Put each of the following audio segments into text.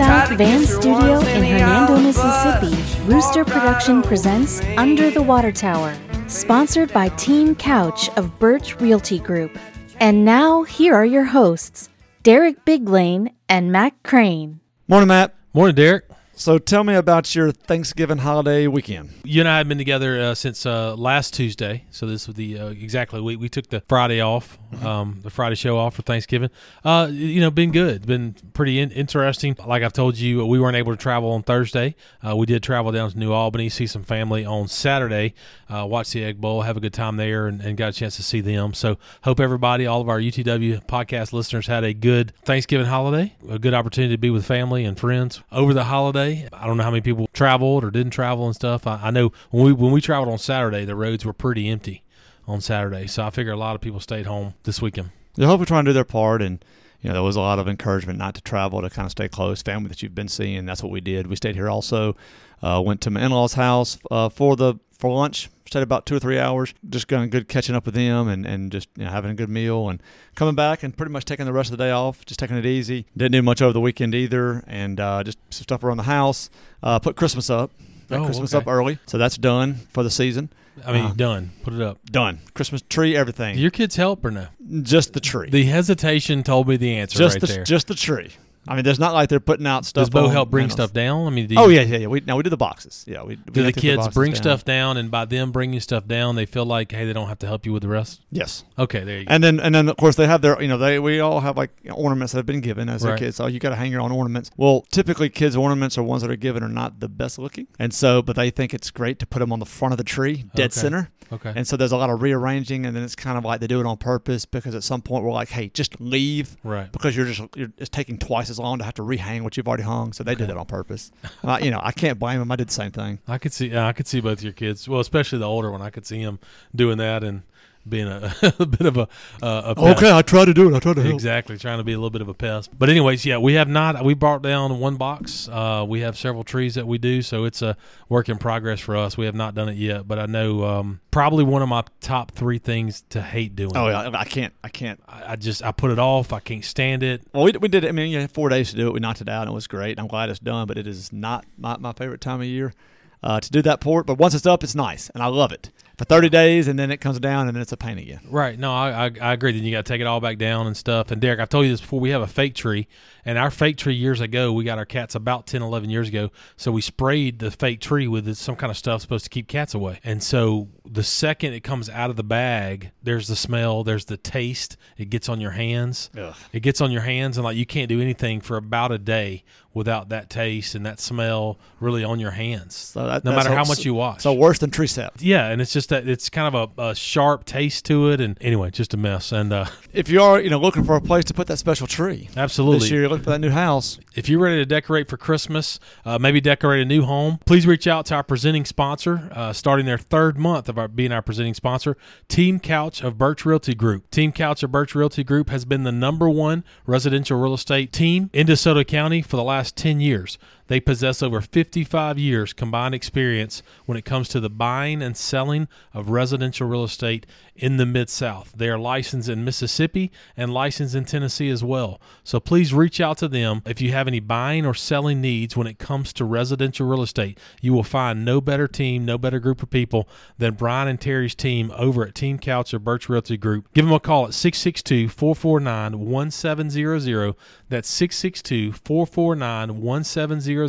South Van Studio in Hernando, Mississippi, Rooster Production presents Under the Water Tower, sponsored by Team Couch of Birch Realty Group. And now, here are your hosts, Derek Biglane and Matt Crane. Morning, Matt. Morning, Derek. So tell me about your Thanksgiving holiday weekend. You and I have been together since last Tuesday, so this was the exactly week. We took the Friday off, the Friday show off for Thanksgiving. Been good. Been pretty interesting. Like I've told you, we weren't able to travel on Thursday. We did travel down to New Albany, see some family on Saturday, watch the Egg Bowl, have a good time there, and got a chance to see them. So hope everybody, all of our UTW podcast listeners, had a good Thanksgiving holiday, a good opportunity to be with family and friends over the holiday. I don't know how many people traveled or didn't travel and stuff. I know when we traveled on Saturday, the roads were pretty empty on Saturday. So I figure a lot of people stayed home this weekend. I hope we're trying to do their part. And, there was a lot of encouragement not to travel, to kind of stay close. Family that you've been seeing, that's what we did. We stayed here also. Went to my in-laws' house for lunch. Stayed about 2 or 3 hours. Just going good catching up with them and just having a good meal and coming back and pretty much taking the rest of the day off, just taking it easy. Didn't do much over the weekend either, and just some stuff around the house. Put Christmas up. Got Christmas up early, so that's done for the season. Done. Put it up. Done. Christmas tree, everything. Do your kids help or no? Just the tree. The hesitation told me the answer there. Just the tree. There's not like they're putting out stuff. Does Bo help bring stuff down? Yeah. We do the boxes. Yeah, do the kids bring stuff down, and by them bringing stuff down, they feel like, hey, they don't have to help you with the rest? Yes. Okay, there you go. And then of course they have their, we all have like ornaments that have been given as their kids. So you got to hang your own ornaments. Well, typically kids' ornaments are ones that are given are not the best looking, and so but they think it's great to put them on the front of the tree, dead center. Okay. And so there's a lot of rearranging, and then it's kind of like they do it on purpose because at some point we're like, hey, just leave, right? Because it's taking twice as long to have to rehang what you've already hung, so they did that on purpose. I can't blame them. I did the same thing. I could see both your kids, well, especially the older one. I could see him doing that and being a bit of a pest. Okay, I try to do it. I try to help. Exactly, trying to be a little bit of a pest. But anyways, we brought down one box. We have several trees that we do, so it's a work in progress for us. We have not done it yet, but I know probably one of my top 3 things to hate doing. Oh, yeah, I can't. I put it off. I can't stand it. Well, we did it. You had 4 days to do it. We knocked it out, and it was great. I'm glad it's done, but it is not my favorite time of year to do that port. But once it's up, it's nice, and I love it. For 30 days, and then it comes down, and then it's a pain again. Right. No, I agree. Then you got to take it all back down and stuff. And, Derek, I've told you this before. We have a fake tree, and our fake tree years ago, we got our cats about 10, 11 years ago, so we sprayed the fake tree with some kind of stuff supposed to keep cats away. And so the second it comes out of the bag, there's the smell, there's the taste. It gets on your hands. Ugh. It gets on your hands, and, you can't do anything for about a day without that taste and that smell really on your hands, so no matter how much you wash. So worse than tree sap. Yeah, and it's just that it's kind of a sharp taste to it, and anyway, just a mess. And if you are looking for a place to put that special tree, absolutely, this year you're looking for that new house. If you're ready to decorate for Christmas, maybe decorate a new home, please reach out to our presenting sponsor, starting their 3rd month of being our presenting sponsor, Team Couch of Birch Realty Group. Team Couch of Birch Realty Group has been the #1 residential real estate team in DeSoto County for the last 10 years. They possess over 55 years combined experience when it comes to the buying and selling of residential real estate in the Mid-South. They are licensed in Mississippi and licensed in Tennessee as well. So please reach out to them if you have any buying or selling needs when it comes to residential real estate. You will find no better team, no better group of people than Brian and Terry's team over at Team Couch or Birch Realty Group. Give them a call at 662-449-1700. That's 662-449-1700.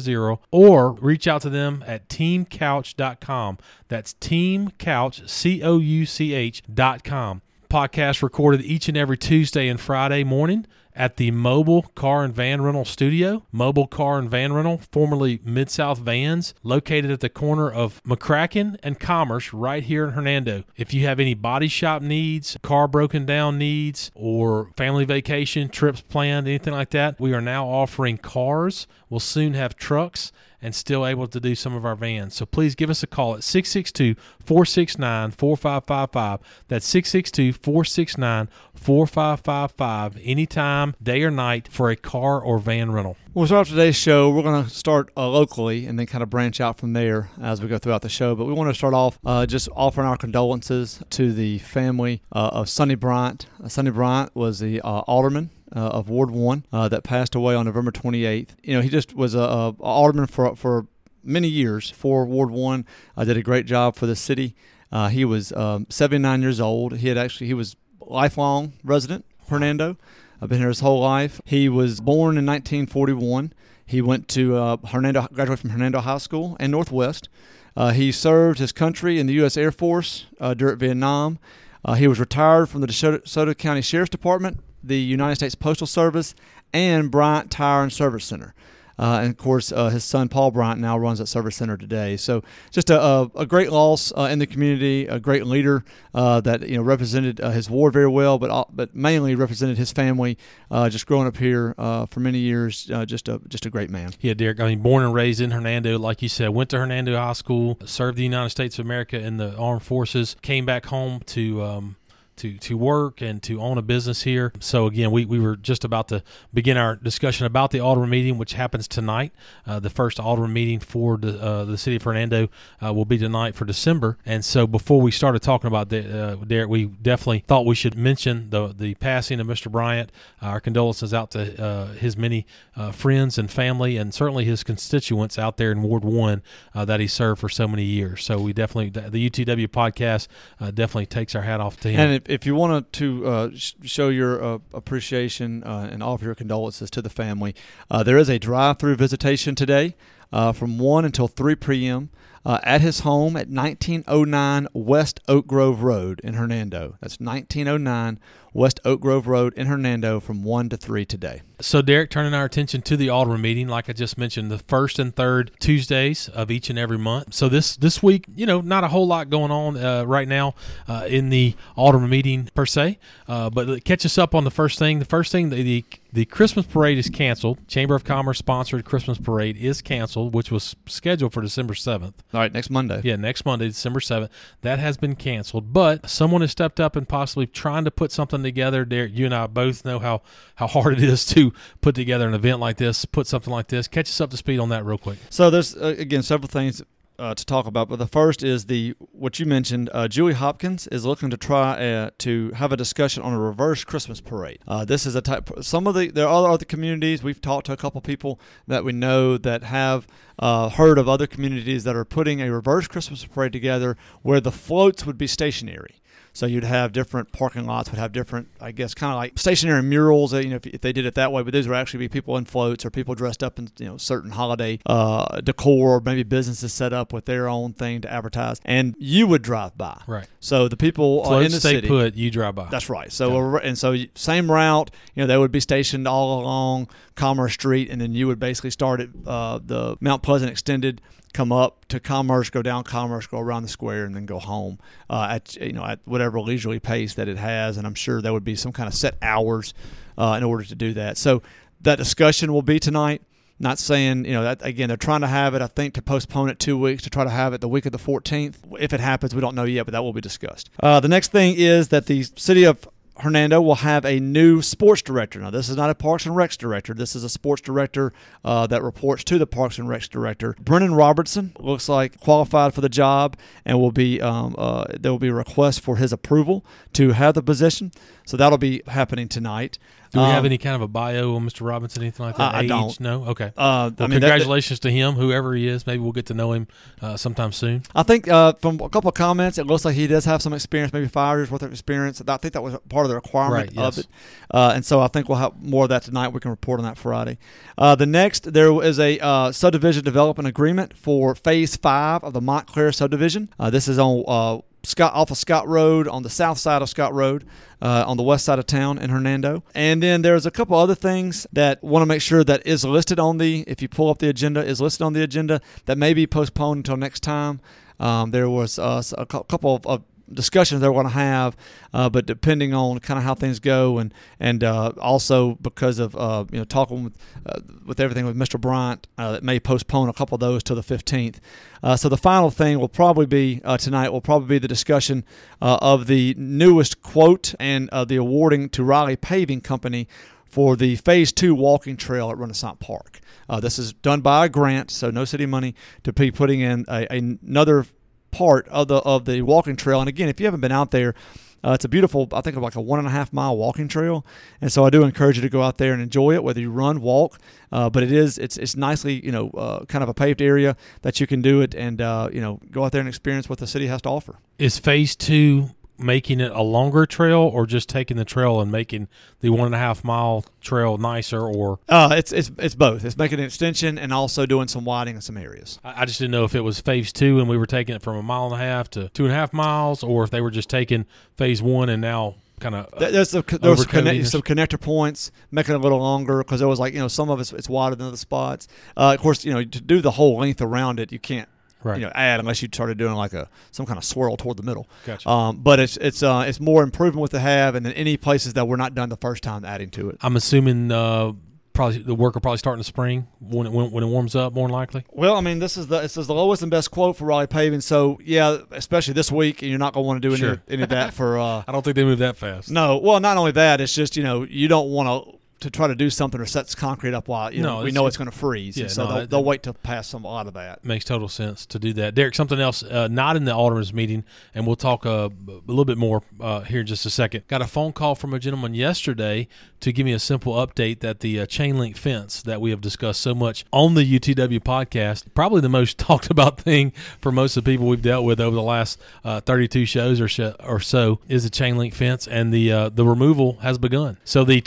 Or reach out to them at teamcouch.com. That's teamcouch, COUCH.com. Podcast recorded each and every Tuesday and Friday morning at the Mobile Car and Van Rental Studio. Mobile Car and Van Rental, formerly Mid-South Vans, located at the corner of McCracken and Commerce right here in Hernando. If you have any body shop needs, car broken down needs, or family vacation, trips planned, anything like that, we are now offering cars. We'll soon have trucks and still able to do some of our vans. So please give us a call at 662-469-4555. That's 662-469-4555. Anytime, day or night, for a car or van rental. We'll start today's show. We're going to start locally and then kind of branch out from there as we go throughout the show. But we want to start off just offering our condolences to the family of Sonny Bryant. Sonny Bryant was the alderman of Ward One that passed away on November 28th. You know, he just was a alderman for many years for Ward One. Did a great job for the city. He was 79 years old. He was a lifelong resident, Hernando. I've been here his whole life. He was born in 1941. He went to graduated from Hernando High School and Northwest. He served his country in the U.S. Air Force during Vietnam. He was retired from the DeSoto County Sheriff's Department, the United States Postal Service, and Bryant Tire and Service Center. And, of course, his son, Paul Bryant, now runs that service center today. So just a great loss in the community, a great leader that, you know, represented his ward very well, but mainly represented his family just growing up here for many years, just a great man. Yeah, Derek, I mean, born and raised in Hernando, like you said, went to Hernando High School, served the United States of America in the Armed Forces, came back home to work and to own a business here. So again, we were just about to begin our discussion about the Alderman meeting, which happens tonight. The first Alderman meeting for the city of Hernando will be tonight for December. And so before we started talking about Derek, we definitely thought we should mention the passing of Mr. Bryant. Our condolences out to his many friends and family, and certainly his constituents out there in Ward 1 that he served for so many years. So we definitely, the UTW podcast definitely takes our hat off to him. And if you want to show your appreciation and offer your condolences to the family, there is a drive-through visitation today from 1 until 3 p.m. At his home at 1909 West Oak Grove Road in Hernando. That's 1909 West Oak Grove Road in Hernando from 1 to 3 today. So, Derek, turning our attention to the Alderman meeting, like I just mentioned, the first and third Tuesdays of each and every month. So this week, you know, not a whole lot going on right now in the Alderman meeting per se, but catch us up on the first thing. The first thing, the Christmas parade is canceled. Chamber of Commerce sponsored Christmas parade is canceled, which was scheduled for December 7th. All right, next Monday. Yeah, next Monday, December 7th. That has been canceled, but someone has stepped up and possibly trying to put something together. Derek, you and I both know how hard it is to put together an event like this, put something like this. Catch us up to speed on that real quick. So there's, again, several things to talk about, but the first is what you mentioned. Julie Hopkins is looking to try to have a discussion on a reverse Christmas parade. This is a type. There are other communities. We've talked to a couple people that we know that have heard of other communities that are putting a reverse Christmas parade together, where the floats would be stationary. So you'd have different parking lots would have different, I guess, kind of like stationary murals. You know, if they did it that way, but those would actually be people in floats or people dressed up in, you know, certain holiday decor, or maybe businesses set up with their own thing to advertise. And you would drive by, right? So the people in the city, put you drive by. That's right. So yeah. And so same route. You know, they would be stationed all along Commerce Street, and then you would basically start at the Mount Pleasant Extended, come up to Commerce, go down Commerce, go around the square, and then go home at whatever leisurely pace that it has. And I'm sure there would be some kind of set hours in order to do that. So that discussion will be tonight. Not saying, you know, that again, they're trying to have it, I think, to postpone it 2 weeks, to try to have it the week of the 14th. If it happens, we don't know yet, but that will be discussed. The next thing is that the city of Hernando will have a new sports director. Now, this is not a Parks and Recs director. This is a sports director that reports to the Parks and Recs director. Brennan Robertson looks like qualified for the job, and will be there will be a request for his approval to have the position. So that'll be happening tonight. Do we have any kind of a bio on Mr. Robinson, anything like that? I don't. No? Okay. Well, congratulations to him, whoever he is. Maybe we'll get to know him sometime soon. I think from a couple of comments, it looks like he does have some experience, maybe 5 years' worth of experience. I think that was part of the requirement of it. And so I think we'll have more of that tonight. We can report on that Friday. The next, there is a subdivision development agreement for Phase 5 of the Montclair subdivision. This is on off of Scott Road, on the south side of Scott Road, on the west side of town in Hernando. And then there's a couple other things that want to make sure that is listed on if you pull up the agenda, is listed on the agenda that may be postponed until next time. There was a couple of discussions they're going to have, but depending on kind of how things go, and also because of talking with everything with Mr. Bryant, it may postpone a couple of those till the 15th. So the final thing will probably be tonight. Will probably be the discussion of the newest quote and the awarding to Riley Paving Company for the Phase 2 walking trail at Renaissance Park. This is done by a grant, so no city money, to be putting in another part of the walking trail. And again, if you haven't been out there, It's a beautiful, I think, like a 1.5 mile walking trail. And so I do encourage you to go out there and enjoy it, whether you run, walk. But it's nicely, kind of a paved area that you can do it and, go out there and experience what the city has to offer. Is phase two making it a longer trail or just taking the trail and making the 1.5 mile trail nicer, or? It's both. It's making an extension and also doing some widening in some areas. I just didn't know if it was phase two and we were taking it from 1.5 miles to 2.5 miles, or if they were just taking phase one and now kind of there's some connector points, making it a little longer, because there was some of it's wider than other spots. Of course, to do the whole length around it, you can't. Right. Add unless you started doing some kind of swirl toward the middle. Gotcha. But it's more improvement with the have, and then any places that were not done the first time adding to it. I'm assuming probably the work will probably start in the spring when it warms up, more than likely. Well, I mean, this is the lowest and best quote for Raleigh paving. So yeah, especially this week, and you're not going to want to do any of that for. I don't think they move that fast. No, well, not only that, it's just you don't want to try to do something or sets concrete up while we know it's going to freeze. Yeah, they'll wait to pass a lot of that. Makes total sense to do that. Derek, something else not in the Alderman's meeting, and we'll talk a little bit more here in just a second. Got a phone call from a gentleman yesterday to give me a simple update that the chain link fence that we have discussed so much on the UTW podcast, probably the most talked about thing for most of the people we've dealt with over the last 32 shows or so, is the chain link fence, and the removal has begun. So the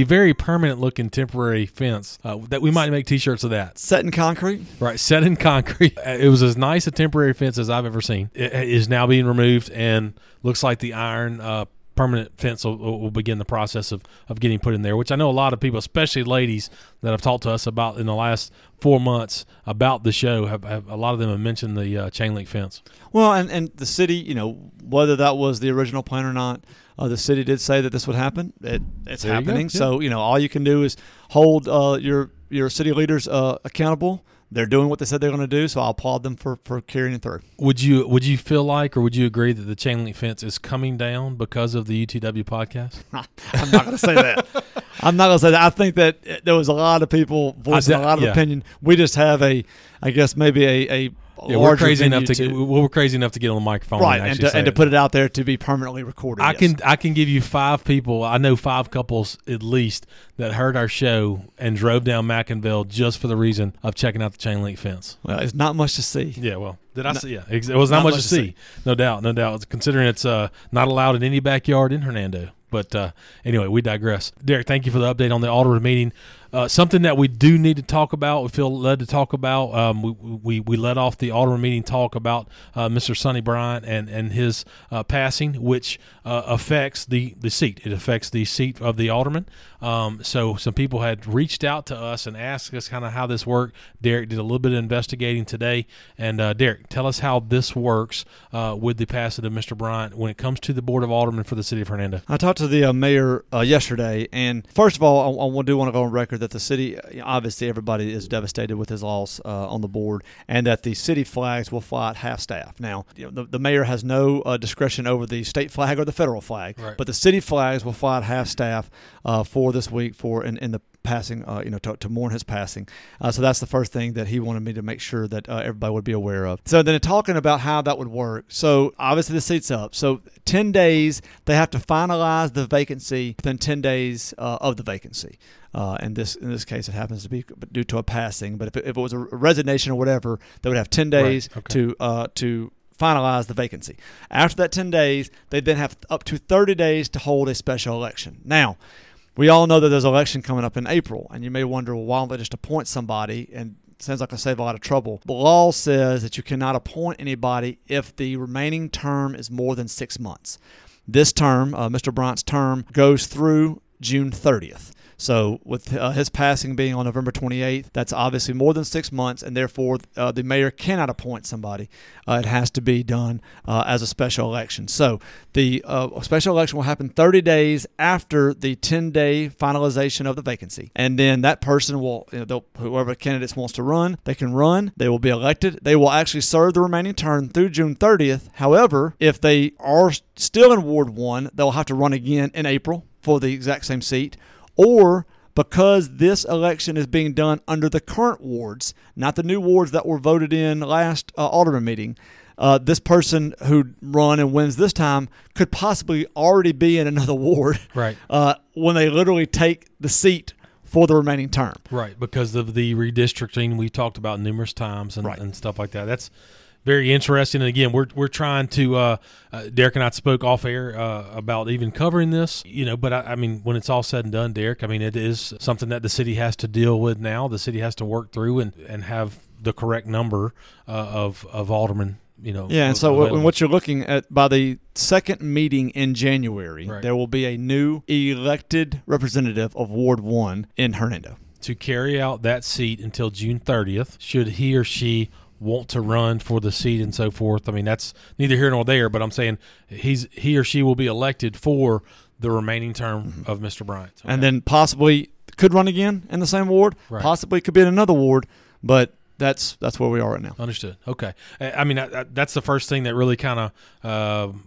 very permanent-looking temporary fence that we might make T-shirts of that. Set in concrete? Right, set in concrete. It was as nice a temporary fence as I've ever seen. It is now being removed, and looks like the iron permanent fence will begin the process of getting put in there, which I know a lot of people, especially ladies that have talked to us about in the last 4 months about the show, have a lot of them have mentioned the chain link fence. Well, and the city, whether that was the original plan or not, the city did say that this would happen. It's happening. Yeah. So, all you can do is hold your city leaders accountable. They're doing what they said they're going to do, so I applaud them for carrying it through. Would you feel like, or would you agree that the chain link fence is coming down because of the UTW podcast? I'm not going to say that. I'm not going to say that. I think that there was a lot of people voicing a lot of opinion. We just have we're crazy enough to get on the microphone, right, and to put it out there to be permanently recorded. I can give you five people. I know five couples at least that heard our show and drove down Mackenville just for the reason of checking out the chain link fence. Well, it's not much to see. Yeah, well, see? Yeah, it was not much to see. No doubt. Considering it's not allowed in any backyard in Hernando. But anyway, we digress. Derek, thank you for the update on the Alderman meeting. Something that we do need to talk about, we feel led to talk about, we let off the Alderman meeting talk about Mr. Sonny Bryant and his passing, which affects the seat. It affects the seat of the Alderman. So some people had reached out to us and asked us kind of how this worked. Derek did a little bit of investigating today. And Derek, tell us how this works with the passing of Mr. Bryant when it comes to the Board of Aldermen for the City of Hernando. I talked to the mayor yesterday, and first of all, I do want to go on record that the city, obviously everybody is devastated with his loss on the board, and that the city flags will fly at half staff. Now, the mayor has no discretion over the state flag or the federal flag, right, but the city flags will fly at half staff for this week in the passing, to mourn his passing. So that's the first thing that he wanted me to make sure that everybody would be aware of. So then talking about how that would work. So obviously the seat's up. So 10 days, they have to finalize the vacancy within 10 days of the vacancy. In this case, it happens to be due to a passing. But if it was a resignation or whatever, they would have 10 days to finalize the vacancy. After that 10 days, they then have up to 30 days to hold a special election. Now, we all know that there's an election coming up in April, and you may wonder, well, why don't they just appoint somebody? And it sounds like I save a lot of trouble. The law says that you cannot appoint anybody if the remaining term is more than 6 months. This term, Mr. Bryant's term, goes through June 30th. So with his passing being on November 28th, that's obviously more than 6 months, and therefore the mayor cannot appoint somebody. It has to be done as a special election. So the special election will happen 30 days after the 10-day finalization of the vacancy. And then that person will, whoever candidates wants to run, they can run. They will be elected. They will actually serve the remaining term through June 30th. However, if they are still in Ward 1, they'll have to run again in April for the exact same seat. Or because this election is being done under the current wards, not the new wards that were voted in last Alderman meeting, this person who run and wins this time could possibly already be in another ward, right? When they literally take the seat for the remaining term. Right, because of the redistricting we talked about numerous times and stuff like that. That's very interesting. And again, we're trying to, Derek and I spoke off air about even covering this, but I mean, when it's all said and done, Derek, I mean, it is something that the city has to deal with now. The city has to work through and have the correct number of aldermen. Yeah, and so what you're looking at, by the second meeting in January, right, there will be a new elected representative of Ward 1 in Hernando. To carry out that seat until June 30th, should he or she want to run for the seat and so forth. I mean, that's neither here nor there, but I'm saying he or she will be elected for the remaining term of Mr. Bryant. Okay. And then possibly could run again in the same ward, right, possibly could be in another ward, but that's where we are right now. Understood. Okay. I mean, I that's the first thing that really kind of,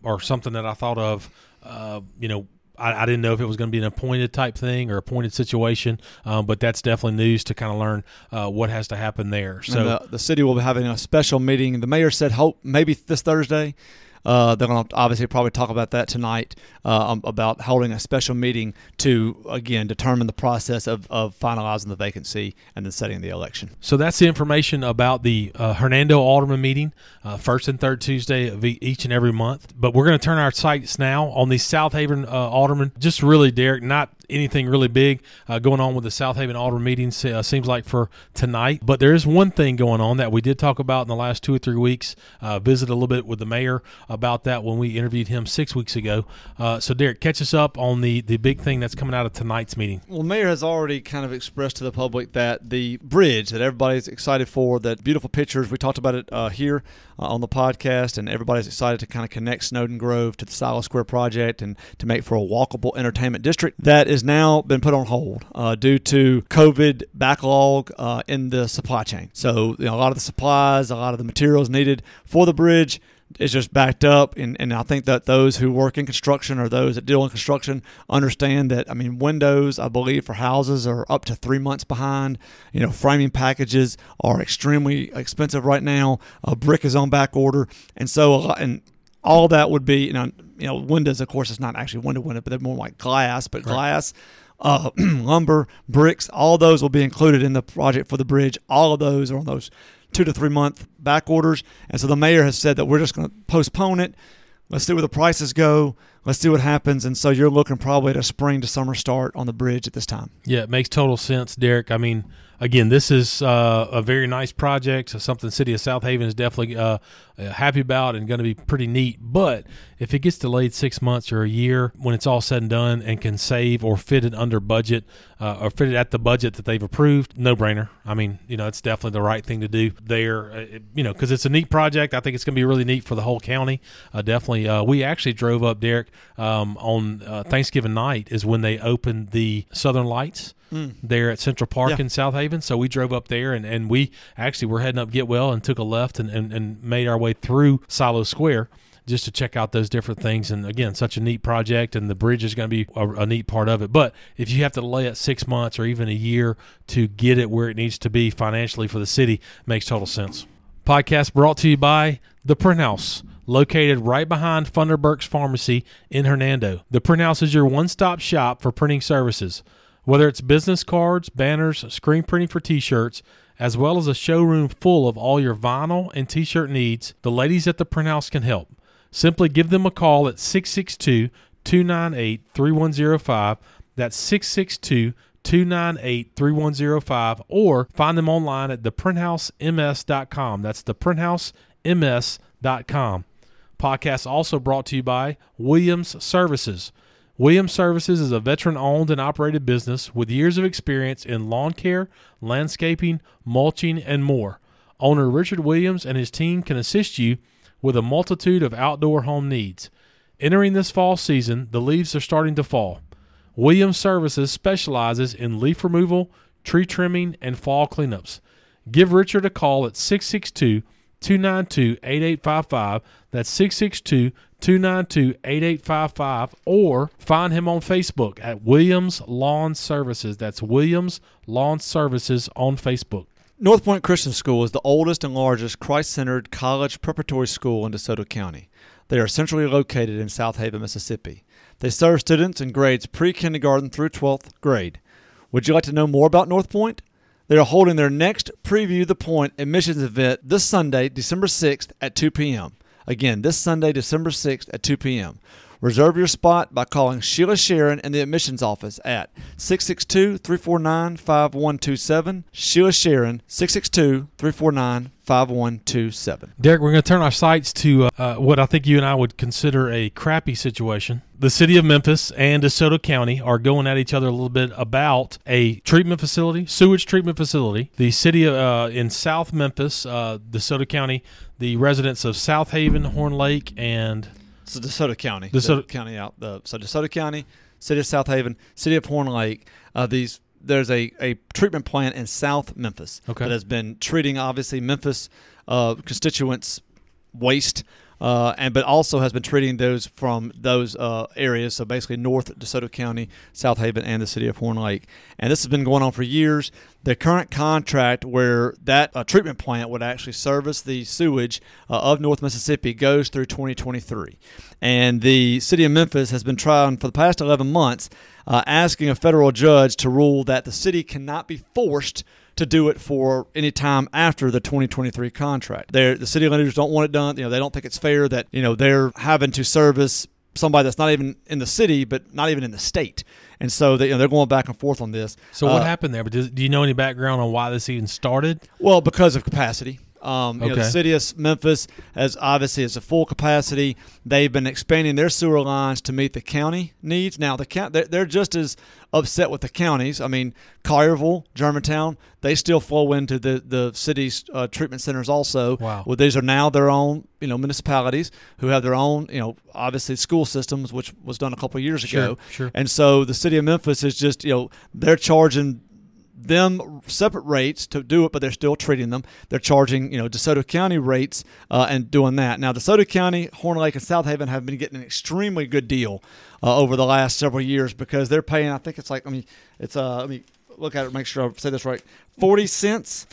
or something that I thought of, I didn't know if it was going to be an appointed type thing or appointed situation, but that's definitely news to kind of learn what has to happen there. So the city will be having a special meeting. The mayor said hope maybe this Thursday. They're going to obviously probably talk about that tonight, about holding a special meeting to, again, determine the process of finalizing the vacancy and then setting the election. So that's the information about the Hernando Alderman meeting, first and third Tuesday of each and every month. But we're going to turn our sights now on the Southaven Alderman. Just really, Derek, not anything really big going on with the Southaven Alderman meeting, seems like, for tonight. But there is one thing going on that we did talk about in the last 2 or 3 weeks, visit a little bit with the mayor about that when we interviewed him 6 weeks ago. So, Derek, catch us up on the big thing that's coming out of tonight's meeting. Well, mayor has already kind of expressed to the public that the bridge that everybody's excited for, that beautiful pictures, we talked about it here on the podcast, and everybody's excited to kind of connect Snowden Grove to the Silas Square project and to make for a walkable entertainment district. That is now been put on hold due to COVID backlog in the supply chain. So a lot of the supplies, a lot of the materials needed for the bridge, it's just backed up, and I think that those who work in construction or those that deal in construction understand that, I mean, windows, I believe, for houses are up to 3 months behind. Framing packages are extremely expensive right now. Brick is on back order, and so all that would be, windows, of course, it's not actually window, but they're more like glass, but right, glass, lumber, bricks, all those will be included in the project for the bridge. All of those are on those 2 to 3 month back orders. And so the mayor has said that we're just going to postpone it. Let's see where the prices go. Let's see what happens. And so you're looking probably at a spring to summer start on the bridge at this time. Yeah, it makes total sense, Derek. I mean, again, this is a very nice project, so something the city of Southaven is definitely happy about and going to be pretty neat. But if it gets delayed 6 months or a year, when it's all said and done and can save or fit it under budget or fit it at the budget that they've approved, no-brainer. I mean, it's definitely the right thing to do there, because it's a neat project. I think it's going to be really neat for the whole county. Definitely. We actually drove up, Derek, on Thanksgiving night is when they opened the Southern Lights there at Central Park in Southaven. So we drove up there and we actually were heading up Get Well and took a left and made our way through Silos Square just to check out those different things. And again, such a neat project, and the bridge is going to be a neat part of it. But if you have to delay it 6 months or even a year to get it where it needs to be financially for the city, makes total sense. Podcast brought to you by The Print House, located right behind Funderburk's Pharmacy in Hernando. The Print House is your one-stop shop for printing services. Whether it's business cards, banners, screen printing for T-shirts, as well as a showroom full of all your vinyl and T-shirt needs, the ladies at The Print House can help. Simply give them a call at 662-298-3105. That's 662-298-3105. Or find them online at theprinthousems.com. That's theprinthousems.com. Podcast also brought to you by Williams Services. Williams Services is a veteran-owned and operated business with years of experience in lawn care, landscaping, mulching, and more. Owner Richard Williams and his team can assist you with a multitude of outdoor home needs. Entering this fall season, the leaves are starting to fall. Williams Services specializes in leaf removal, tree trimming, and fall cleanups. Give Richard a call at 662-292-8855. That's 662-292-8855, or find him on Facebook at Williams Lawn Services. That's Williams Lawn Services on Facebook. North Point Christian School is the oldest and largest Christ-centered college preparatory school in DeSoto County. They are centrally located in Southaven, Mississippi. They serve students in grades pre-kindergarten through 12th grade. Would you like to know more about North Point? They are holding their next Preview the Point admissions event this Sunday, December 6th at 2 p.m. Again, this Sunday, December 6th at 2 p.m. Reserve your spot by calling Sheila Sharon in the admissions office at 662-349-5127. Sheila Sharon, 662-349-5127. Derek, we're going to turn our sights to what I think you and I would consider a crappy situation. The city of Memphis and DeSoto County are going at each other a little bit about a treatment facility, sewage treatment facility. The city in South Memphis, DeSoto County, the residents of Southaven, Horn Lake, and... So DeSoto County, DeSoto County, City of Southaven, City of Horn Lake. There's a treatment plant in South Memphis that has been treating obviously Memphis constituents' waste, but also has been treating those from those areas. So basically, North DeSoto County, Southaven, and the City of Horn Lake. And this has been going on for years. The current contract where that treatment plant would actually service the sewage of North Mississippi goes through 2023. And the city of Memphis has been trying for the past 11 months asking a federal judge to rule that the city cannot be forced to do it for any time after the 2023 contract. The city leaders don't want it done. They don't think it's fair that they're having to service somebody that's not even in the city, but not even in the state. And so they're going back and forth on this. So what happened there? But do you know any background on why this even started? Well, because of capacity. The city of Memphis has obviously is a full capacity. They've been expanding their sewer lines to meet the county needs. Now, they're just as upset with the counties. I mean, Collierville, Germantown, they still flow into the city's treatment centers also. Wow. Well, these are now their own municipalities who have their own, obviously school systems, which was done a couple of years ago. Sure. And so the city of Memphis is just, they're charging them separate rates to do it, but they're still treating them. They're charging, DeSoto County rates and doing that. Now, DeSoto County, Horn Lake, and Southaven have been getting an extremely good deal over the last several years because they're paying, I think it's like, let me look at it, make sure I say this right, 40 cents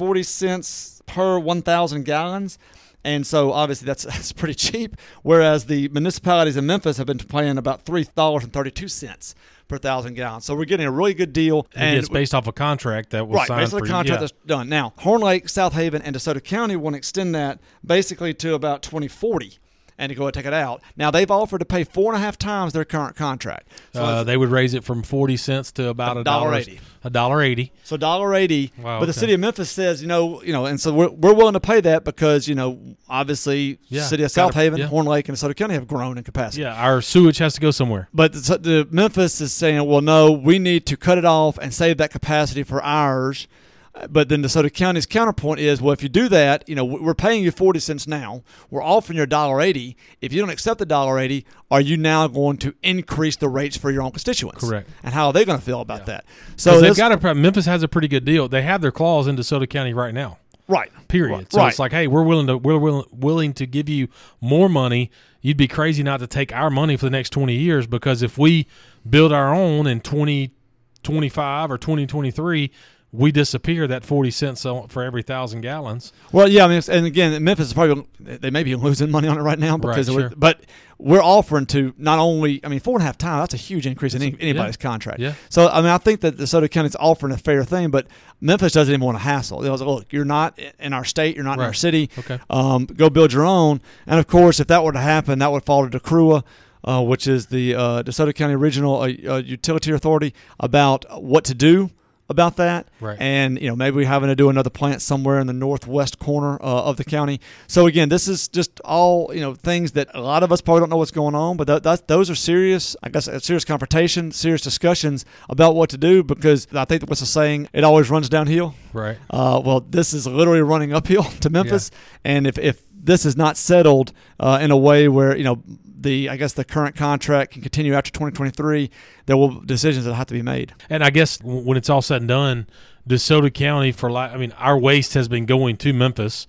per 1,000 gallons. And so, obviously, that's pretty cheap, whereas the municipalities in Memphis have been paying about $3.32 per 1,000 gallons. So we're getting a really good deal. And it's based off a contract that was signed. Right, based on a contract that's done. Now, Horn Lake, Southaven, and DeSoto County want to extend that basically to about 2040 and to go and take it out. Now, they've offered to pay 4.5 times their current contract. So they would raise it from 40 cents to about $1.80. $1.80. So $1.80. Wow, but the city of Memphis says, and so we're willing to pay that because, obviously city of Southaven, Horn Lake, and DeSoto County have grown in capacity. Yeah, our sewage has to go somewhere. But the Memphis is saying, well, no, we need to cut it off and save that capacity for ours. But then DeSoto County's counterpoint is, well, if you do that, we're paying you 40 cents now. We're offering you $1.80. If you don't accept the $1.80, are you now going to increase the rates for your own constituents? Correct. And how are they going to feel about that? So they've got Memphis has a pretty good deal. They have their claws in DeSoto County right now. Right. Period. Right. So it's like, hey, we're willing to give you more money. You'd be crazy not to take our money for the next 20 years because if we build our own in 2025 or 2023. We disappear that 40 cents for every 1,000 gallons. Well, yeah, and again, Memphis is probably they may be losing money on it right now because but we're offering to not only 4.5 times, that's a huge increase in anybody's contract. Yeah. So I think that DeSoto County's offering a fair thing, but Memphis doesn't even want to hassle. They was like, look, you're not in our state, you're not in our city. Okay. Go build your own. And of course, if that were to happen, that would fall to DeCrua, which is the DeSoto County Regional Utility Authority about what to do about that, right. And maybe we're having to do another plant somewhere in the northwest corner of the county. So again, this is just all things that a lot of us probably don't know what's going on, but those are serious, serious confrontation, serious discussions about what to do because I think what's the saying, it always runs downhill. Right. Well, this is literally running uphill to Memphis, and if this is not settled in a way where the current contract can continue after 2023. There will decisions that have to be made. And I guess when it's all said and done, DeSoto County our waste has been going to Memphis,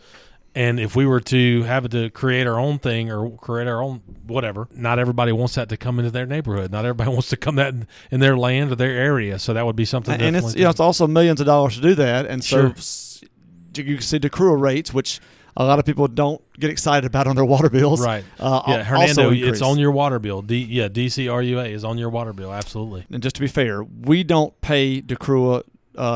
and if we were to have to create our own thing or create our own whatever, not everybody wants that to come into their neighborhood. Not everybody wants to come that in their land or their area. So that would be something. And it's also millions of dollars to do that, and so. Sure. you can see DeCrua rates, which a lot of people don't get excited about on their water bills. Right. Yeah, Hernando, it's on your water bill. DCRUA is on your water bill, absolutely. And just to be fair, we don't pay DeCrua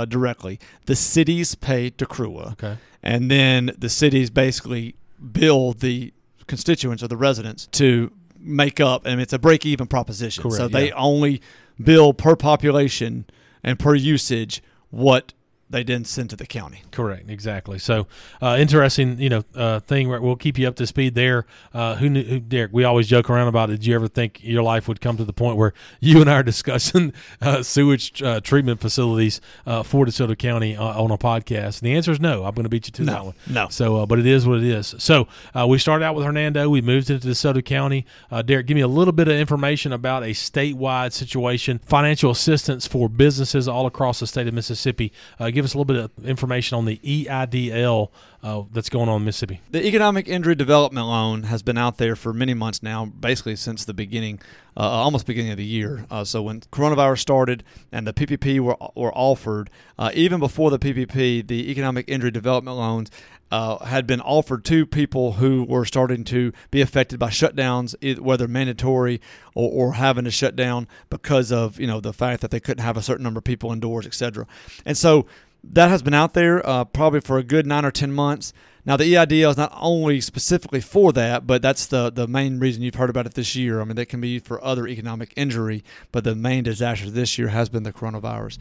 directly. The cities pay DeCrua. Okay. And then the cities basically bill the constituents or the residents to make up, and it's a break-even proposition. Correct, so they only bill per population and per usage what they didn't send to the county. Correct, exactly. So, interesting, thing. Where we'll keep you up to speed there. Who knew, Derek? We always joke around about it. Did you ever think your life would come to the point where you and I are discussing sewage treatment facilities for DeSoto County on a podcast? And the answer is no. I'm going to beat you to that one. No. So, but it is what it is. So, we started out with Hernando. We moved into DeSoto County. Derek, give me a little bit of information about a statewide situation, financial assistance for businesses all across the state of Mississippi. Give us a little bit of information on the EIDL that's going on in Mississippi. The Economic Injury Development Loan has been out there for many months now, basically since the beginning, almost beginning of the year. So when coronavirus started and the PPP were offered, even before the PPP, the Economic Injury Development Loans had been offered to people who were starting to be affected by shutdowns, whether mandatory or having to shut down because of the fact that they couldn't have a certain number of people indoors, etc. And so that has been out there probably for a good 9 or 10 months. Now, the EIDL is not only specifically for that, but that's the main reason you've heard about it this year. I mean, that can be used for other economic injury, but the main disaster this year has been the coronavirus.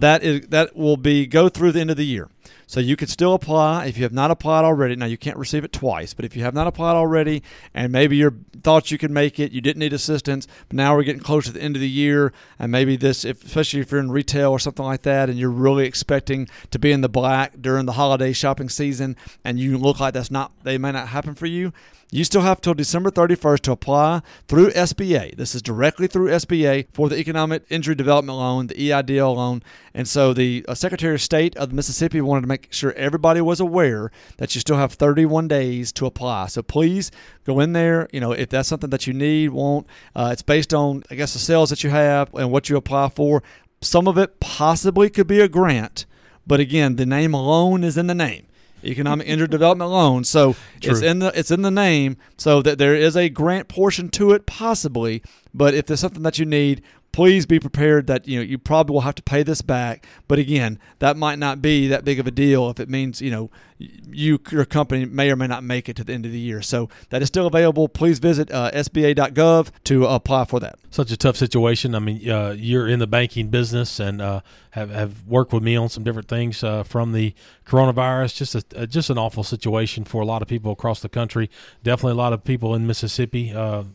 That will go through the end of the year. So you can still apply if you have not applied already. Now, you can't receive it twice, but if you have not applied already and maybe you thought you could make it, you didn't need assistance, but now we're getting close to the end of the year, and maybe especially if you're in retail or something like that and you're really expecting to be in the black during the holiday shopping season and you look like they may not happen for you, you still have till December 31st to apply through SBA. This is directly through SBA for the Economic Injury Development Loan, the EIDL loan. And so the Secretary of State of Mississippi wanted to make sure everybody was aware that you still have 31 days to apply. So please go in there. If that's something that you need, it's based on, I guess, the sales that you have and what you apply for. Some of it possibly could be a grant, but again, the name alone is in the name. Economic Injury Development Loan, so True. it's in the name, so that there is a grant portion to it possibly, but if there's something that you need, please be prepared that you probably will have to pay this back. But again, that might not be that big of a deal if it means your company may or may not make it to the end of the year. So that is still available. Please visit sba.gov to apply for that. Such a tough situation. I mean, you're in the banking business and have worked with me on some different things from the coronavirus. Just an awful situation for a lot of people across the country. Definitely a lot of people in Mississippi.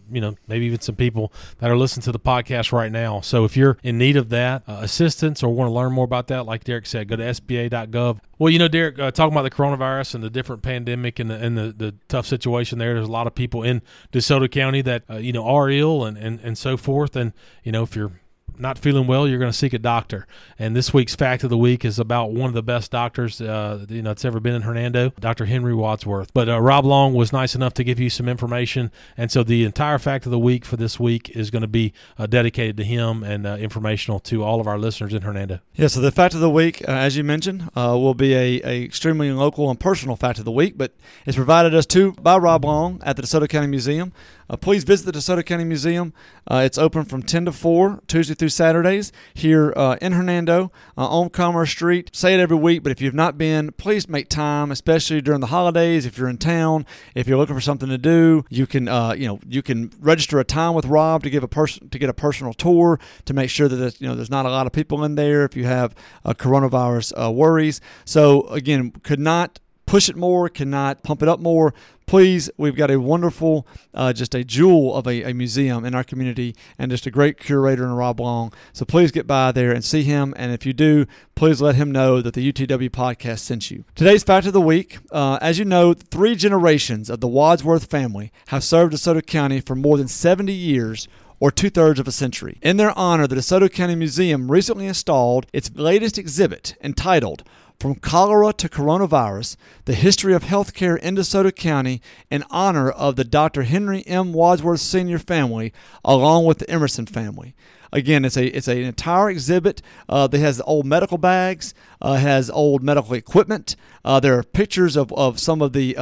Maybe even some people that are listening to the podcast right now. So if you're in need of that assistance or want to learn more about that, like Derek said, go to sba.gov. Well, Derek, talking about the coronavirus and the different pandemic and the tough situation there, there's a lot of people in DeSoto County that, are ill and so forth. And, if you're not feeling well, you're going to seek a doctor. And this week's fact of the week is about one of the best doctors that's ever been in Hernando, Dr. Henry Wadsworth. But Rob Long was nice enough to give you some information, and so the entire fact of the week for this week is going to be dedicated to him and informational to all of our listeners in Hernando. Yeah, so the fact of the week, as you mentioned, will be a extremely local and personal fact of the week, but it's provided us to by Rob Long at the DeSoto County Museum. Please visit the DeSoto County Museum. It's open from 10 to 4, Tuesday through Saturdays, here in Hernando, on Commerce Street. Say it every week, but if you've not been, please make time, especially during the holidays. If you're in town, if you're looking for something to do, you can register a time with Rob to give to get a personal tour to make sure that there's not a lot of people in there if you have coronavirus worries. So again, could not push it more, cannot pump it up more. Please, we've got a wonderful, just a jewel of a museum in our community and just a great curator in Rob Long. So please get by there and see him. And if you do, please let him know that the UTW podcast sent you. Today's fact of the week, as you know, 3 generations of the Wadsworth family have served DeSoto County for more than 70 years or 2/3 of a century. In their honor, the DeSoto County Museum recently installed its latest exhibit entitled From Cholera to Coronavirus, the History of Healthcare in DeSoto County in honor of the Dr. Henry M. Wadsworth Sr. family, along with the Emerson family. Again, it's an entire exhibit that has old medical bags, has old medical equipment. There are pictures of some of the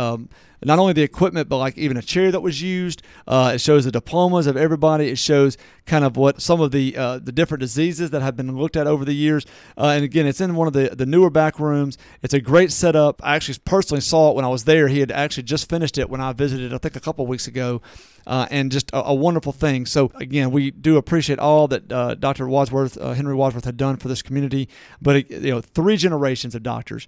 not only the equipment, but like even a chair that was used. It shows the diplomas of everybody. It shows kind of what some of the different diseases that have been looked at over the years. And again, it's in one of the newer back rooms. It's a great setup. I actually personally saw it when I was there. He had actually just finished it when I visited, I think a couple of weeks ago, and just a wonderful thing. So again, we do appreciate all that Dr. Wadsworth, Henry Wadsworth, had done for this community. But three generations of doctors.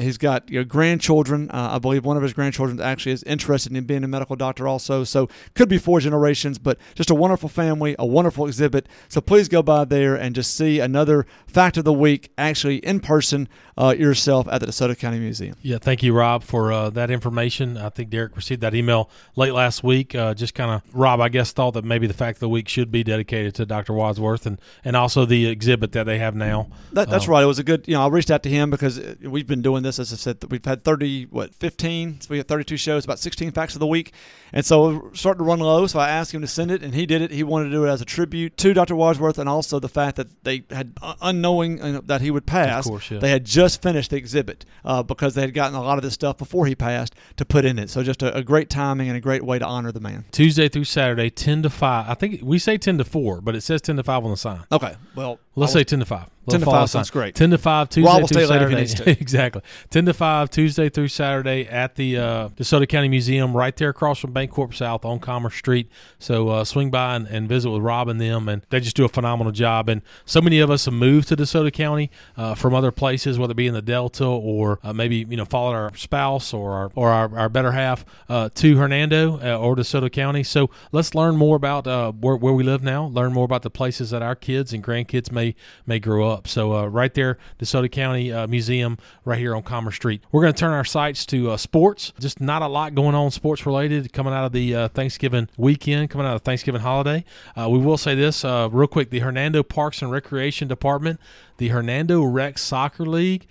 He's got grandchildren. I believe one of his grandchildren actually is interested in being a medical doctor also, so could be four generations. But just a wonderful family, a wonderful exhibit. So please go by there and just see another fact of the week actually in person yourself at the DeSoto County Museum. Yeah, thank you, Rob, for that information. I think Derek received that email late last week. Just kind of, Rob, I guess, thought that maybe the fact of the week should be dedicated to Dr. Wadsworth and also the exhibit that they have now. That's right. It was a good, I reached out to him because we've been doing this, as I said, we've had 15, so we have 32 shows, about 16 facts of the week. And so starting to run low, so I asked him to send it, and he did it. He wanted to do it as a tribute to Dr. Wadsworth and also the fact that they had, unknowing that he would pass, of course, yeah, they had just finished the exhibit because they had gotten a lot of this stuff before he passed to put in it. So just a great timing and a great way to honor the man. Tuesday through Saturday, 10 to 5. I think we say 10 to 4, but it says 10 to 5 on the sign. Okay. Well, let's say 10 to 5. 10 to 5 sounds great. 10 to 5 Tuesday through Saturday. Later if he needs to. Exactly. 10 to 5 Tuesday through Saturday at the DeSoto County Museum right there across from Bancorp South on Commerce Street. So swing by and visit with Rob and them, and they just do a phenomenal job. And so many of us have moved to DeSoto County from other places, whether it be in the Delta or maybe followed our spouse or our better half to Hernando or DeSoto County. So let's learn more about where we live now, learn more about the places that our kids and grandkids may grow up. So right there, DeSoto County Museum right here on Commerce Street. We're going to turn our sights to sports. Just not a lot going on sports-related coming out of the Thanksgiving weekend, coming out of the Thanksgiving holiday. We will say this real quick. The Hernando Parks and Recreation Department, the Hernando Rec Soccer League,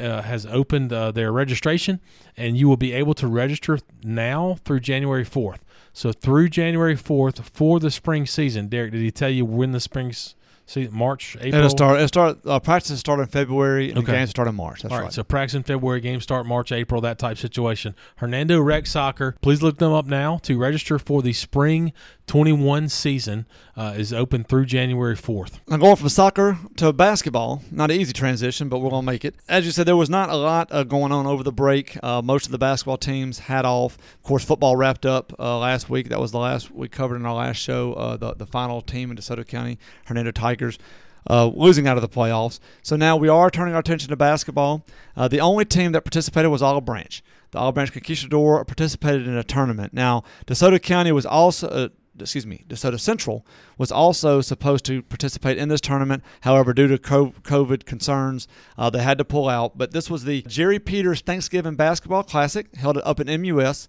has opened their registration, and you will be able to register now through January 4th. So through January 4th for the spring season. Derek, did he tell you when the spring's? See, March, April? It'll start practices start in February, and games start in March. That's right. So practice in February, games start March, April, that type situation. Hernando Rec Soccer, please look them up now to register for the spring 21 season is open through January 4th. I'm going from soccer to basketball. Not an easy transition, but we're going to make it. As you said, there was not a lot going on over the break. Most of the basketball teams had off. Of course, football wrapped up last week. That was the last we covered in our last show, the final team in DeSoto County, Hernando Tigers, losing out of the playoffs. So now we are turning our attention to basketball. The only team that participated was Olive Branch. The Olive Branch Conquistador participated in a tournament. Now, DeSoto County was also DeSoto Central was also supposed to participate in this tournament. However, due to COVID concerns, they had to pull out. But this was the Jerry Peters Thanksgiving Basketball Classic, held up in MUS.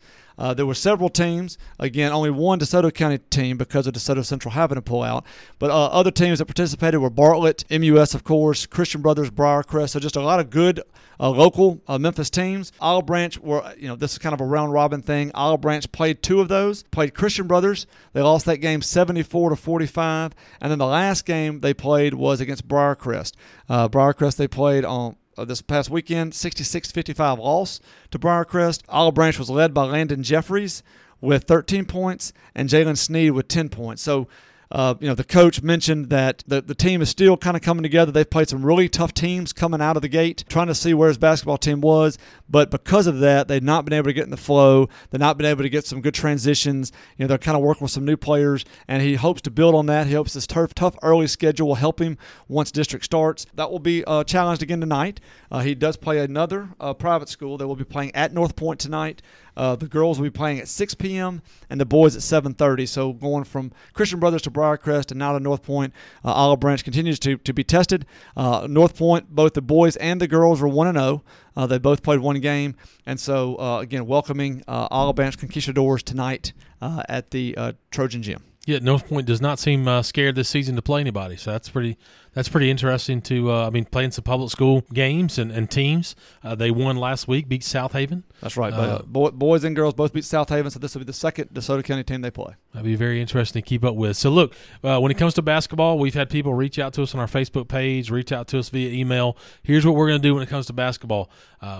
There were several teams. Again, only one DeSoto County team because of DeSoto Central having to pull out. But other teams that participated were Bartlett, MUS, of course, Christian Brothers, Briarcrest. So just a lot of good local Memphis teams. Olive Branch were, this is kind of a round-robin thing. Olive Branch played two of those, played Christian Brothers. They lost that game 74-45. And then the last game they played was against Briarcrest. Briarcrest they played on this past weekend, 66-55 loss to Briarcrest. Olive Branch was led by Landon Jeffries with 13 points and Jalen Sneed with 10 points. So, the coach mentioned that the team is still kind of coming together. They've played some really tough teams coming out of the gate, trying to see where his basketball team was. But because of that, they've not been able to get in the flow. They've not been able to get some good transitions. They're kind of working with some new players, and he hopes to build on that. He hopes this tough early schedule will help him once district starts. That will be challenged again tonight. He does play another private school that will be playing at North Point tonight. The girls will be playing at 6 p.m. and the boys at 7:30. So going from Christian Brothers to Briarcrest and now to North Point, Olive Branch continues to be tested. North Point, both the boys and the girls were 1-0. They both played one game. And so, again, welcoming Olive Branch Conquistadors tonight at the Trojan Gym. Yeah, North Point does not seem scared this season to play anybody, so that's pretty – that's pretty interesting to, I mean, playing some public school games and teams. They won last week, beat Southaven. That's right. Boys and girls both beat Southaven, so this will be the second DeSoto County team they play. That'd be very interesting to keep up with. So, look, when it comes to basketball, we've had people reach out to us on our Facebook page, reach out to us via email. Here's what we're going to do when it comes to basketball.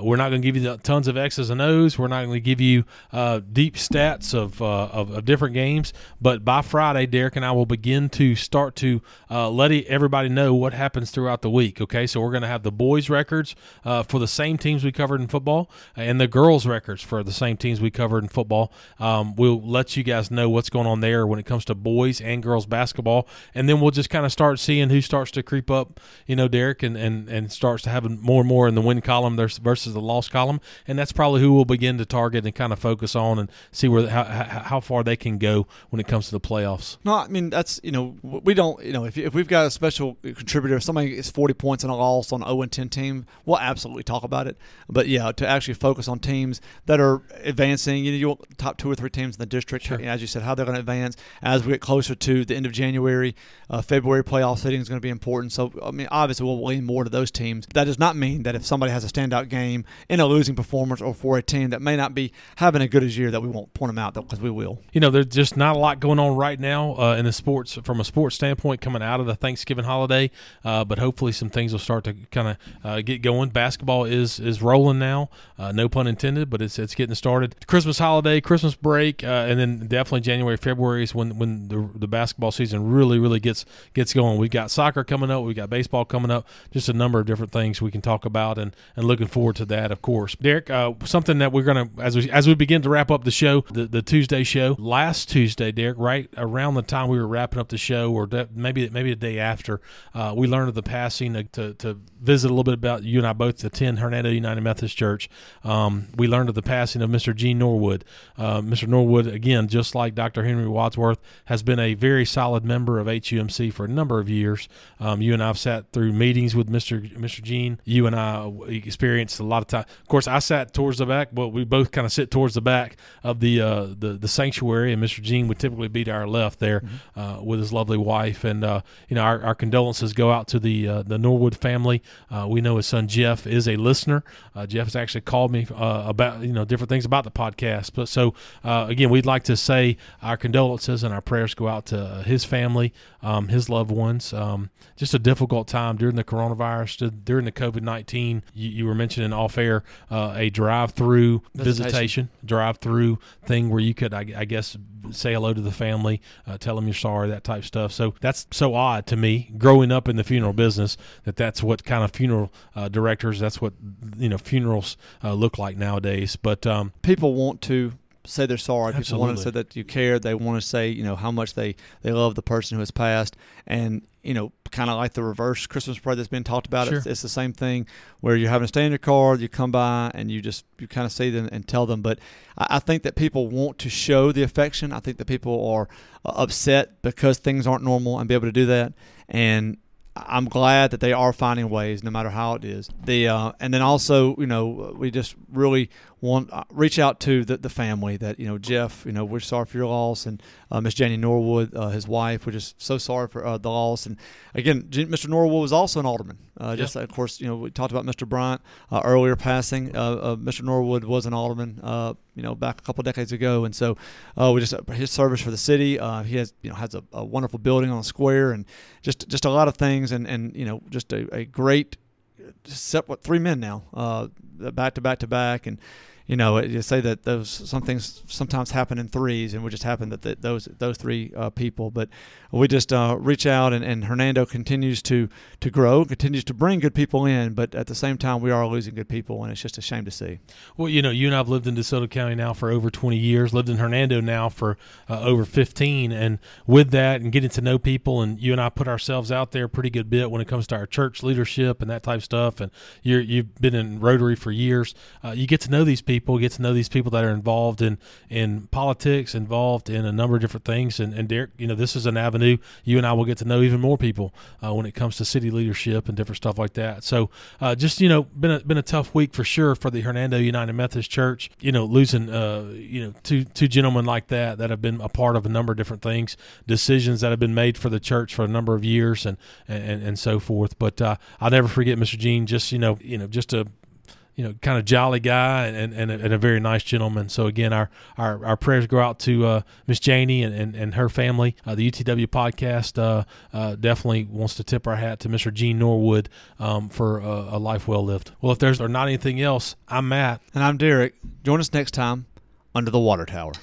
We're not going to give you tons of X's and O's. We're not going to give you deep stats of different games. But by Friday, Derek and I will begin to start to let everybody know what happens throughout the week, okay? So we're going to have the boys' records for the same teams we covered in football and the girls' records for the same teams we covered in football. We'll let you guys know what's going on there when it comes to boys and girls basketball. And then we'll just kind of start seeing who starts to creep up, you know, Derek, and starts to have more and more in the win column versus the loss column. And that's probably who we'll begin to target and kind of focus on and see where how far they can go when it comes to the playoffs. No, I mean, that's, you know, we don't, you know, if we've got a special contributor, if somebody is 40 points in a loss on an 0-10 team, we'll absolutely talk about it. But yeah, to actually focus on teams that are advancing, you know, you want top 2 or 3 teams in the district, sure. You know, as you said, how they're going to advance as we get closer to the end of January. February playoff seeding is going to be important. So, I mean, obviously we'll lean more to those teams. That does not mean that if somebody has a standout game in a losing performance or for a team that may not be having a good as year that we won't point them out, because we will. You know, there's just not a lot going on right now in the sports, from a sports standpoint, coming out of the Thanksgiving holiday, but hopefully some things will start to kind of get going. Basketball is rolling now, no pun intended, but it's getting started. Christmas holiday, Christmas break, and then definitely January, February is when the basketball season really gets going. We've got soccer coming up, we've got baseball coming up, just a number of different things we can talk about, and looking forward to that, of course. Derek, something that we're going to, as we begin to wrap up the show, the Tuesday show, last Tuesday, Derek, right around the time we were wrapping up the show, or maybe a day after, we learned of the passing to visit a little bit about, you and I both attend Hernando United Methodist Church. We learned of the passing of Mr. Gene Norwood. Mr. Norwood, again, just like Dr. Henry Wadsworth, has been a very solid member of HUMC for a number of years. You and I have sat through meetings with Mr. Gene. You and I experienced a lot of time. Of course, I sat towards the back. Well, we both kind of sit towards the back of the sanctuary, and Mr. Gene would typically be to our left there, mm-hmm. With his lovely wife. And, you know, our condolences go out to the Norwood family. We know his son Jeff is a listener. Jeff has actually called me about, you know, different things about the podcast. But so, again, we'd like to say our condolences and our prayers go out to his family, his loved ones. Just a difficult time during the coronavirus, during the COVID-19. You were mentioning off air a drive-through visitation, drive-through thing where you could, I guess, say hello to the family, tell them you're sorry, that type of stuff. So that's so odd to me, growing up in the funeral business, that's what kind of funeral directors, that's what, you know, funerals look like nowadays. But people want to say they're sorry. People absolutely want to say that you care. They want to say, you know, how much they love the person who has passed. And, you know, kind of like the reverse Christmas parade that's been talked about. Sure. It's the same thing where you're having to stay in your car, you come by, and you kind of see them and tell them. But I think that people want to show the affection. I think that people are upset because things aren't normal and be able to do that. And I'm glad that they are finding ways, no matter how it is. And then also, you know, we just really want reach out to the family that, you know, Jeff, you know, we're sorry for your loss, and Miss Janie Norwood, his wife, we're just so sorry for the loss. And again, Mr. Norwood was also an alderman. Just, of course, you know, we talked about Mr. Bryant earlier passing. Mr. Norwood was an alderman, you know, back a couple of decades ago. And so we just his service for the city. He has, you know, has a wonderful building on a square, and just a lot of things. And you know, just a great, except what, 3 men now, back to back. And, you know, you say that those some things sometimes happen in 3s, and it just happened that those 3 people. But we just reach out, and Hernando continues to grow, continues to bring good people in. But at the same time, we are losing good people, and it's just a shame to see. Well, you know, you and I have lived in DeSoto County now for over 20 years, lived in Hernando now for over 15. And with that and getting to know people, and you and I put ourselves out there a pretty good bit when it comes to our church leadership and that type of stuff. And you've been in Rotary for years. You get to know these people. people, get to know these people that are involved in politics, involved in a number of different things. And Derek, you know, this is an avenue you and I will get to know even more people when it comes to city leadership and different stuff like that. So just, you know, been a tough week for sure for the Hernando United Methodist Church, you know, losing, two gentlemen like that have been a part of a number of different things, decisions that have been made for the church for a number of years and so forth. But I'll never forget Mr. Gene, just, just a, kind of jolly guy and a very nice gentleman. So again, our prayers go out to Miss Janie and her family. The UTW podcast definitely wants to tip our hat to Mr. Gene Norwood for a life well lived. Well, if there's not anything else, I'm Matt. And I'm Derek. Join us next time, Under the Water Tower.